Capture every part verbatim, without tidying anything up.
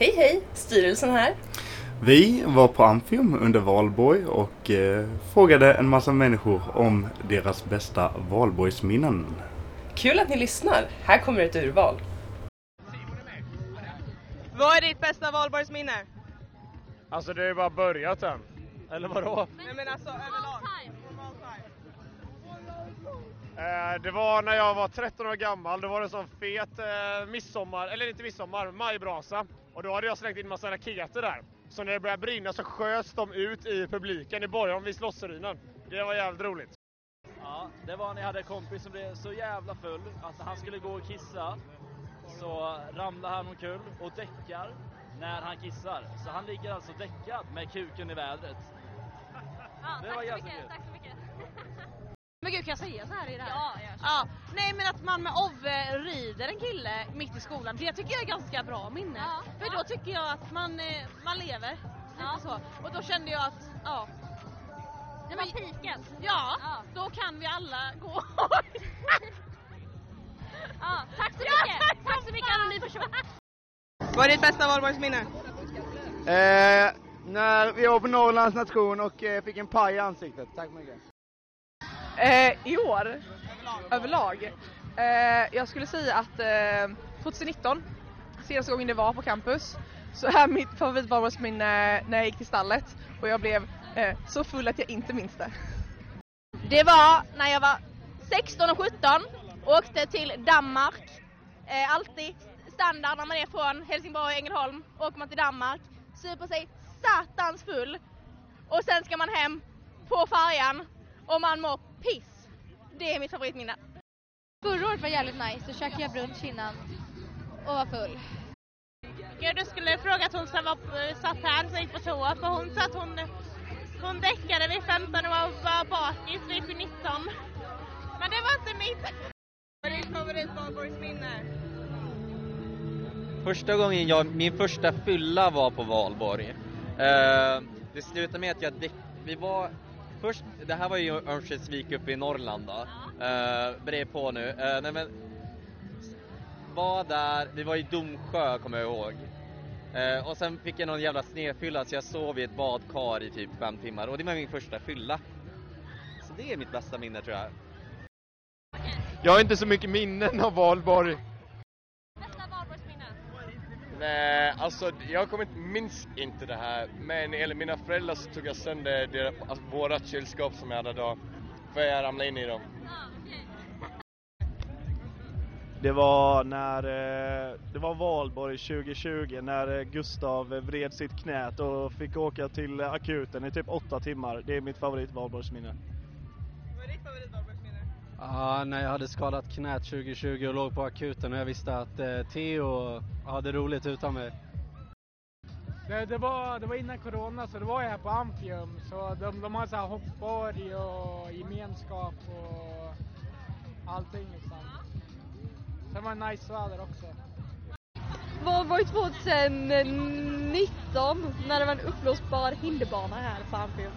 Hej hej, styrelsen här. Vi var på Amfium under Valborg och eh, frågade en massa människor om deras bästa Valborgsminnen. Kul att ni lyssnar. Här kommer ett urval. Vad är ditt bästa Valborgsminne? Alltså det är bara börjat än. Eller vadå? Nej men alltså överlag. Eh, det var när jag var tretton år gammal. Då var det en sån fet eh, midsommar, eller inte midsommar, majbrasa. Och då hade jag slängt in massa raketer där. Så när det började brinna så sköts de ut i publiken i början vid slåsserinen. Det var jävligt roligt. Ja, det var när jag hade en kompis som blev så jävla full att han skulle gå och kissa. Så ramlade han omkull och däckar när han kissar. Så han ligger alltså däckad med kuken i vädret. Ja, det tack, var så mycket, tack så mycket. Men gud, kan jag säga så här i det här? Ja, jag ja. Nej, men att man med Ove rider en kille mitt i skolan, det tycker jag är ganska bra minne. Ja. För då tycker jag att man, man lever. Ja. Så. Och då kände jag att, ja. Det var piken. Ja, ja, då kan vi alla gå. Ja, tack så mycket. Ja, tack så mycket, anonym person. Vad är ditt bästa Valborgsminne? Eh, när vi var på Norrlands nation och eh, fick en paj i ansiktet. Tack så mycket. Eh, I år, överlag, eh, jag skulle säga att eh, tjugonitton, senaste gången det var på campus, så är mitt favoritvalborgsminne när jag gick till stallet och jag blev eh, så full att jag inte minns det. Det var när jag var sexton och sjutton och åkte till Danmark, eh, alltid standard när man är från Helsingborg och Ängelholm, åker man till Danmark, super sig satans full och sen ska man hem på färjan. Om man mår piss. Det är mitt favoritminne. Förra året var jävligt nice. Så käkade jag brunch innan. Och var full. Gud, du skulle fråga att hon som var, satt här och gick på toa. För hon sa att hon, hon däckade vid femton och var bakis vid nitton. Men det var inte mitt. Vad är ditt favoritvalborgsminne? Första gången jag... Min första fylla var på Valborg. Uh, det slutade med att jag däck... Vi var... Först, det här var ju Örnsköldsvik uppe i Norrland då. Ja. Uh, bred på nu. Uh, nej men, var där, vi var i Domsjö kommer jag ihåg. Uh, och sen fick jag någon jävla snedfylla så jag sov i ett badkar i typ fem timmar. Och det var min första fylla. Så det är mitt bästa minne tror jag. Jag har inte så mycket minnen av Valborg. Bästa Valborgsminnen? Nej, alltså jag kommer inte, minns inte det här. Men eller mina föräldrar så tog jag sönder deras, alltså, våra kylskåp som jag hade då. För jag ramlade in i dem. Det var när det var Valborg tjugohundratjugo när Gustav vred sitt knät och fick åka till akuten i typ åtta timmar. Det är mitt favorit Valborgsminne. Vad är ditt favorit Valborgsminne? Ja, ah, när jag hade skadat knät tjugohundratjugo och låg på akuten och jag visste att eh, Theo hade roligt utan mig. Det, det, var, det var innan corona så det var jag här på Amfium. Så de, de har så här hoppborg och gemenskap och allting liksom. Sen var det nice väder också. Det var ju tjugonitton när det var en upplåsbar hinderbana här på Amfium.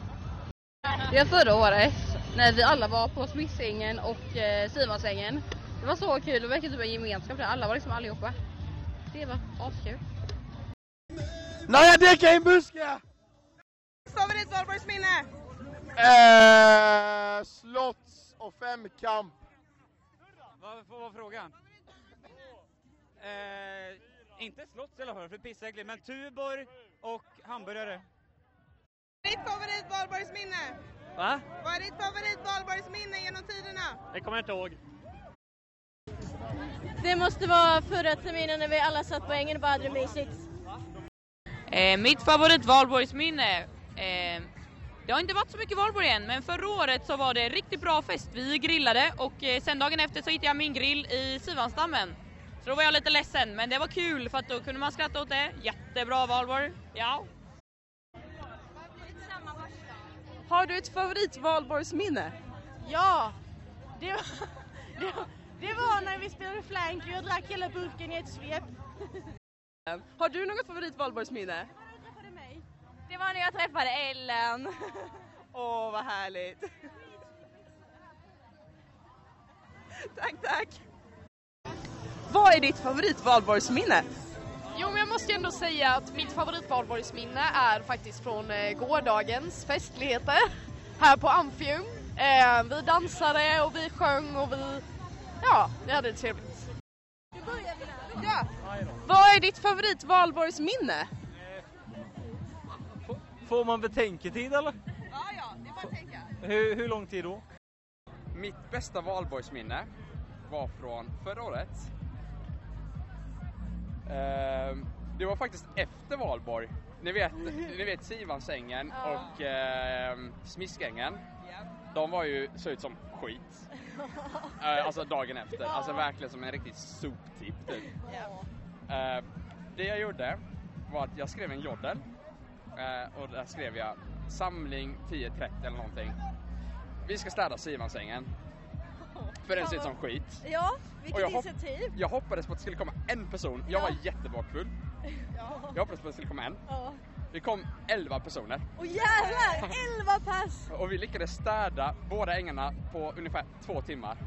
Det var förra året när vi alla var på Smissängen och eh, Sivansängen. Det var så kul, det verkade typ en gemenskap där. Alla var liksom allihopa. Det var askul. Nej, jag däckade i en buske! Favorit Valborgsminne? Eh, slotts och femkamp. Vad var frågan? Eh, inte slotts eller hur, för pissäglig, men Tuborg och hamburgare. Vad är ditt favorit Valborgsminne? Va? Vad är ditt favorit Valborgsminne genom tiderna? Det kommer jag inte ihåg. Det måste vara förra terminen när vi alla satt på ängen och bara hade det mysigt. Eh, mitt favorit Valborgsminne, eh, det har inte varit så mycket Valborg än, men förra året så var det riktigt bra fest. Vi grillade och eh, sen dagen efter så hittade jag min grill i Sivanstammen. Så då var jag lite ledsen, men det var kul för att då kunde man skratta åt det. Jättebra Valborg, ja. Har du ett favorit Valborgsminne? Ja, det var, det, var, det var när vi spelade flanker och drack hela burken i ett svep. Har du något favorit Valborgsminne? Det var när jag träffade Ellen. Åh, oh, vad härligt. Tack, tack. Vad är ditt favorit Valborgsminne? Jo, men jag måste måste jag ändå säga att mitt favorit Valborgsminne är faktiskt från gårdagens festligheter här på Amfium. Vi dansade och vi sjöng och vi, ja, vi hade det trevligt. Du börjar med ja. Vad är ditt favorit Valborgsminne? F- får man betänketid eller? Ja, ja, det får man tänka. Hur, hur lång tid då? Mitt bästa Valborgsminne var från förra året. Uh, det var faktiskt efter Valborg. Ni vet, ni vet Sivansängen uh. och uh, Smissängen. Yeah. De var ju så ut som skit. uh, alltså dagen efter. Uh. Alltså verkligen som en riktig soptipp. Yeah. Uh, det jag gjorde var att jag skrev en joddel. Uh, och där skrev jag samling tio trettio eller någonting. Vi ska städa Sivansängen. För den ser ut som skit. Ja, vilket jag hop- initiativ. Jag hoppades på att det skulle komma en person. Jag ja. var jättebakfull. Ja. Jag hoppades på att det skulle komma en. Ja. Det kom elva personer. Åh jävlar, elva pass! Och vi lyckades städa båda ängarna på ungefär två timmar.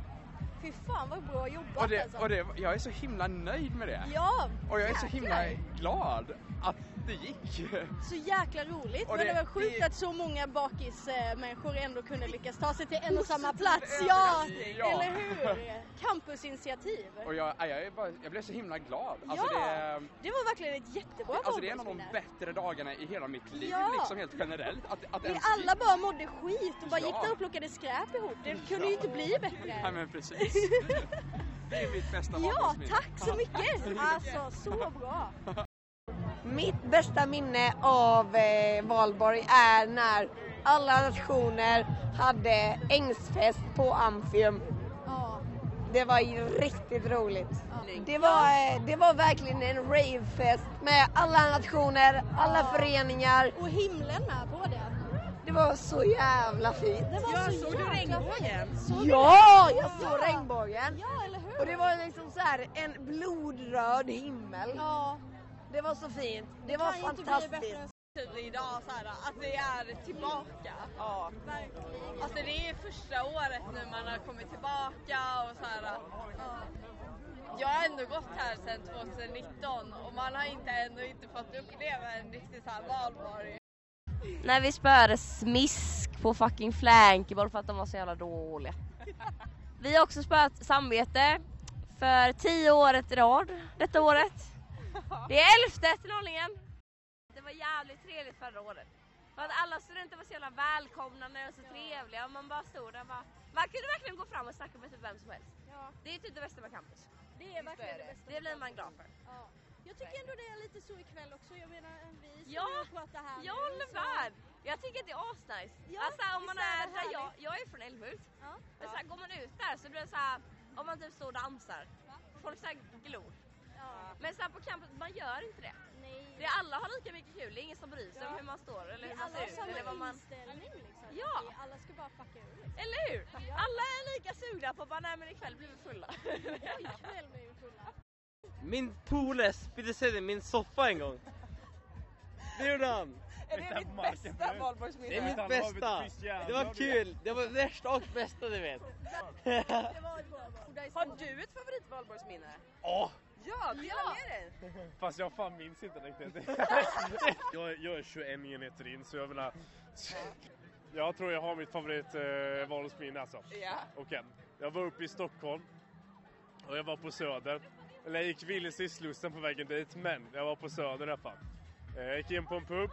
Fy fan vad bra jobbat och det, alltså. Och det, jag är så himla nöjd med det. Ja, och jag jäklar. är så himla glad att det gick. Så jäkla roligt. Och men det, det var sjukt det... att så många bakismänniskor ändå kunde lyckas ta sig till en och samma plats. Ja, ja, eller hur? Campusinitiativ. Och jag, jag, bara, jag blev så himla glad. Alltså ja, det, det var verkligen ett jättebra. Alltså det är en av de bättre dagarna i hela mitt liv. Ja. Liksom helt generellt. Att, att vi alla gick. bara mådde skit och bara ja. gick där och plockade skräp ihop. Det kunde ja. ju inte bli bättre. Ja, men precis. Det är mitt bästa Valborgsminne. Ja, tack så mycket. Alltså, så bra. Mitt bästa minne av eh, Valborg är när alla nationer hade ängsfest på Amfium. Ja. Det var ju riktigt roligt. Ja. Det, var, eh, det var verkligen en ravefest med alla nationer, alla ja. föreningar. Och himlen med på det. Det var så jävla fint. Det var jag så såg jävla du regnbågen? Såg ja, jag såg ja. regnbågen. Ja, eller hur? Och det var liksom så här en blodröd himmel. Ja. Det var så fint. Det, det var fantastiskt. Det kan ju inte bli bättre än idag så här, att vi är tillbaka. Ja. Verkligen. Alltså det är första året nu man har kommit tillbaka och så här. Ja. Jag har ändå gått här sedan tjugonitton och man har inte ändå inte fått uppleva en riktig så här Valborg. När vi spöade smisk på fucking flankeboll för att de var så jävla dåliga. Vi har också spöat samvete för tio året i rad detta året. Det är elfte till Norrlingen. Det var jävligt trevligt förra året. För att alla studenter var så jävla välkomnande och så trevliga. Och man bara stod där och bara... Man kunde verkligen gå fram och snacka med typ vem som helst. Ja. Det är typ det bästa med campus. Det är verkligen det bästa. Det blir man glad för. Ja. Jag tycker ändå det är lite så ikväll också. Jag menar en vi som ja, vi pratar här. Jag håller med. Jag tycker att det är asnice. Ja, alltså om man är... Där jag, jag är från Älmhult. Ja. Men så här, går man ut där så blir det så här... Om man typ står och dansar. Ja. Folk så här glor. Ja. Men sen på campus, man gör inte det. Nej. Det är alla har lika mycket kul, det är ingen som bryr sig ja. om hur man står eller hur man ser ut. Eller vad man... inställning liksom. Ja. Det, alla ska bara fucka ur liksom. Eller hur? Ja. Alla är lika sugna på bara, nej men ikväll blir vi fulla. Ja, ikväll blir vi fulla. Min poles ville säga min soffa en gång. Det gjorde han. Är det mitt bästa Valborgsminne? Det är mitt bästa. Det var kul. Det var värsta och bästa du vet. Har du ett favorit Valborgsminne? Ja. Ja, dela med dig. Fast jag fan minns inte riktigt. jag, jag är tjugoett enheter in så jag vill ha... Jag tror jag har mitt favorit eh, Valborgsminne alltså. Ja. Okej. Jag var uppe i Stockholm. Och jag var på Söder. Eller jag gick vilse i Slutsen på vägen dit. Men jag var på Söder i alla fall. Jag gick in på en pub,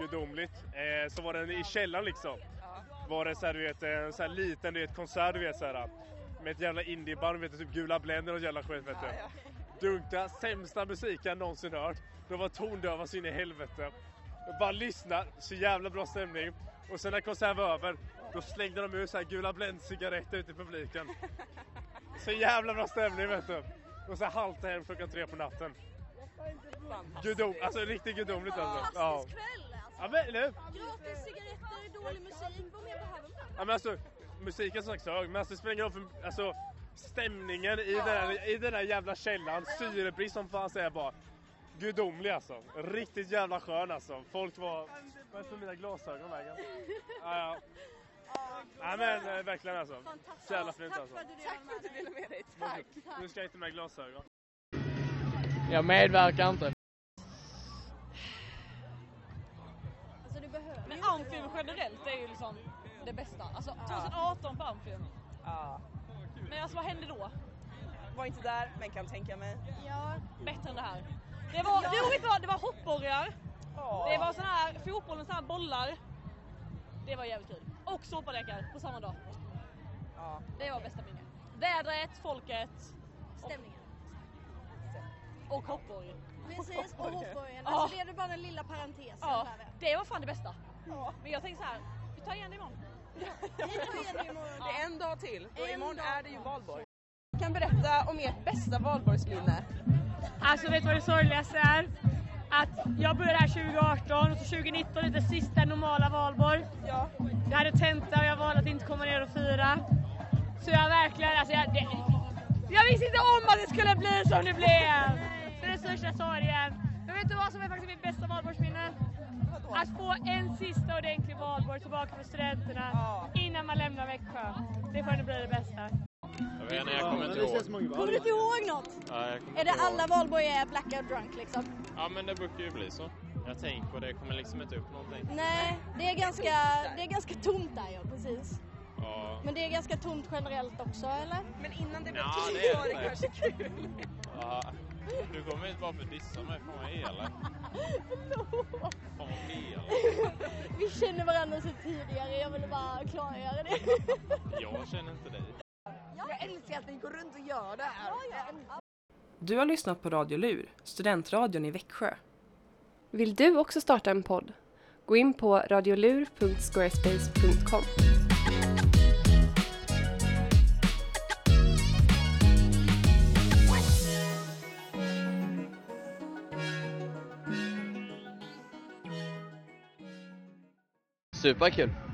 gudomligt, eh, så var den i källaren liksom. Var det så här, du vet, en så här liten du vet, konsert, du vet så här, med ett jävla indieband, vet du, typ Gula Bländer och jävla skit, vet du. Dunkta, sämsta musik jag någonsin hört. Då var tondöva så in i helvete. Jag bara lyssna, så jävla bra stämning. Och sen när konserten var över, då slängde de ut så här Gula Bländ-cigaretter ut i publiken. Så jävla bra stämning, vet du. Och så haltade hem klockan tre på natten. Gudom, alltså riktigt gudomligt alltså. Fantastisk kväll alltså. Ja, men, eller? Gratis cigaretter, dålig musik, vad mer behöver man? Ja men alltså, musiken som sagt så hög, men alltså det spelar ingen roll för, alltså stämningen i, ja. den där, i den där jävla källan, syrebrist som fan säger bara. Gudomlig alltså, riktigt jävla skön alltså. Folk var, vad är för mina glasögon vägen? Ja ja. Ja men verkligen alltså. Fantastiskt. Jävla fint alltså. Tack för att du delade med dig. Tack. Nu ska jag inte med glasögon. Jag medverkar inte. generellt är ju liksom det bästa. Alltså tjugoarton på Amfium. Ja. Men alltså vad hände då? Var inte där, men kan tänka mig. Ja. Bättre än det här. Det var, ja. det, var, det var hoppborgar. Oh. Det var sådana här fotboll med sådana här bollar. Det var jävligt kul. Och såpalekar på samma dag. Ja. Det var bästa minne. Vädret, folket. Stämningen. Och, och hoppborg. Precis, och hoppborgen. Ja. Alltså det är det bara en lilla parentes. Ja. Det var fan det bästa. Ja. Men jag tänkte så här, vi tar igen det imorgon. Ja. Vi tar igen det imorgon. Ja. Det är en dag till. Och en imorgon dag. Är det ju Valborg. Jag kan berätta om ert bästa Valborgsminne. Alltså vet du vad det sorgligaste är? Att jag började här tjugo arton och så tjugo nitton är det sista normala Valborg. Ja. Jag hade tenta och jag valde att inte komma ner och fira. Så jag verkligen, alltså jag, det, jag visste inte om att det skulle bli som det blev. Så det är största sorgen. Men vet du vad som är faktiskt mitt bästa Valborgsminne? Att få en sista ordentlig Valborg tillbaka från studenterna ja. innan man lämnar Växjö. Det får det bli det bästa. Jag vet inte, jag kommer inte ihåg. Kommer du inte ihåg något? Ja, är det alla Valborg är blackout drunk liksom? Ja, men det brukar ju bli så. Jag tänker på det, kommer liksom inte upp någonting. Nej, det är ganska, det är ganska tomt där, ja, precis. Ja. Men det är ganska tomt generellt också, eller? Men innan det blir tio år är det kanske kul. Ja. Du kommer inte bara för att dissa mig, fan vad elak. Förlåt. Fan vad vi känner varandra så tidigare, jag ville bara klargöra det. Jag känner inte dig. Jag älskar att ni går runt och gör det här. Du har lyssnat på Radiolur, studentradion i Växjö. Vill du också starta en podd? Gå in på radiolur punkt squarespace punkt com. Superkul!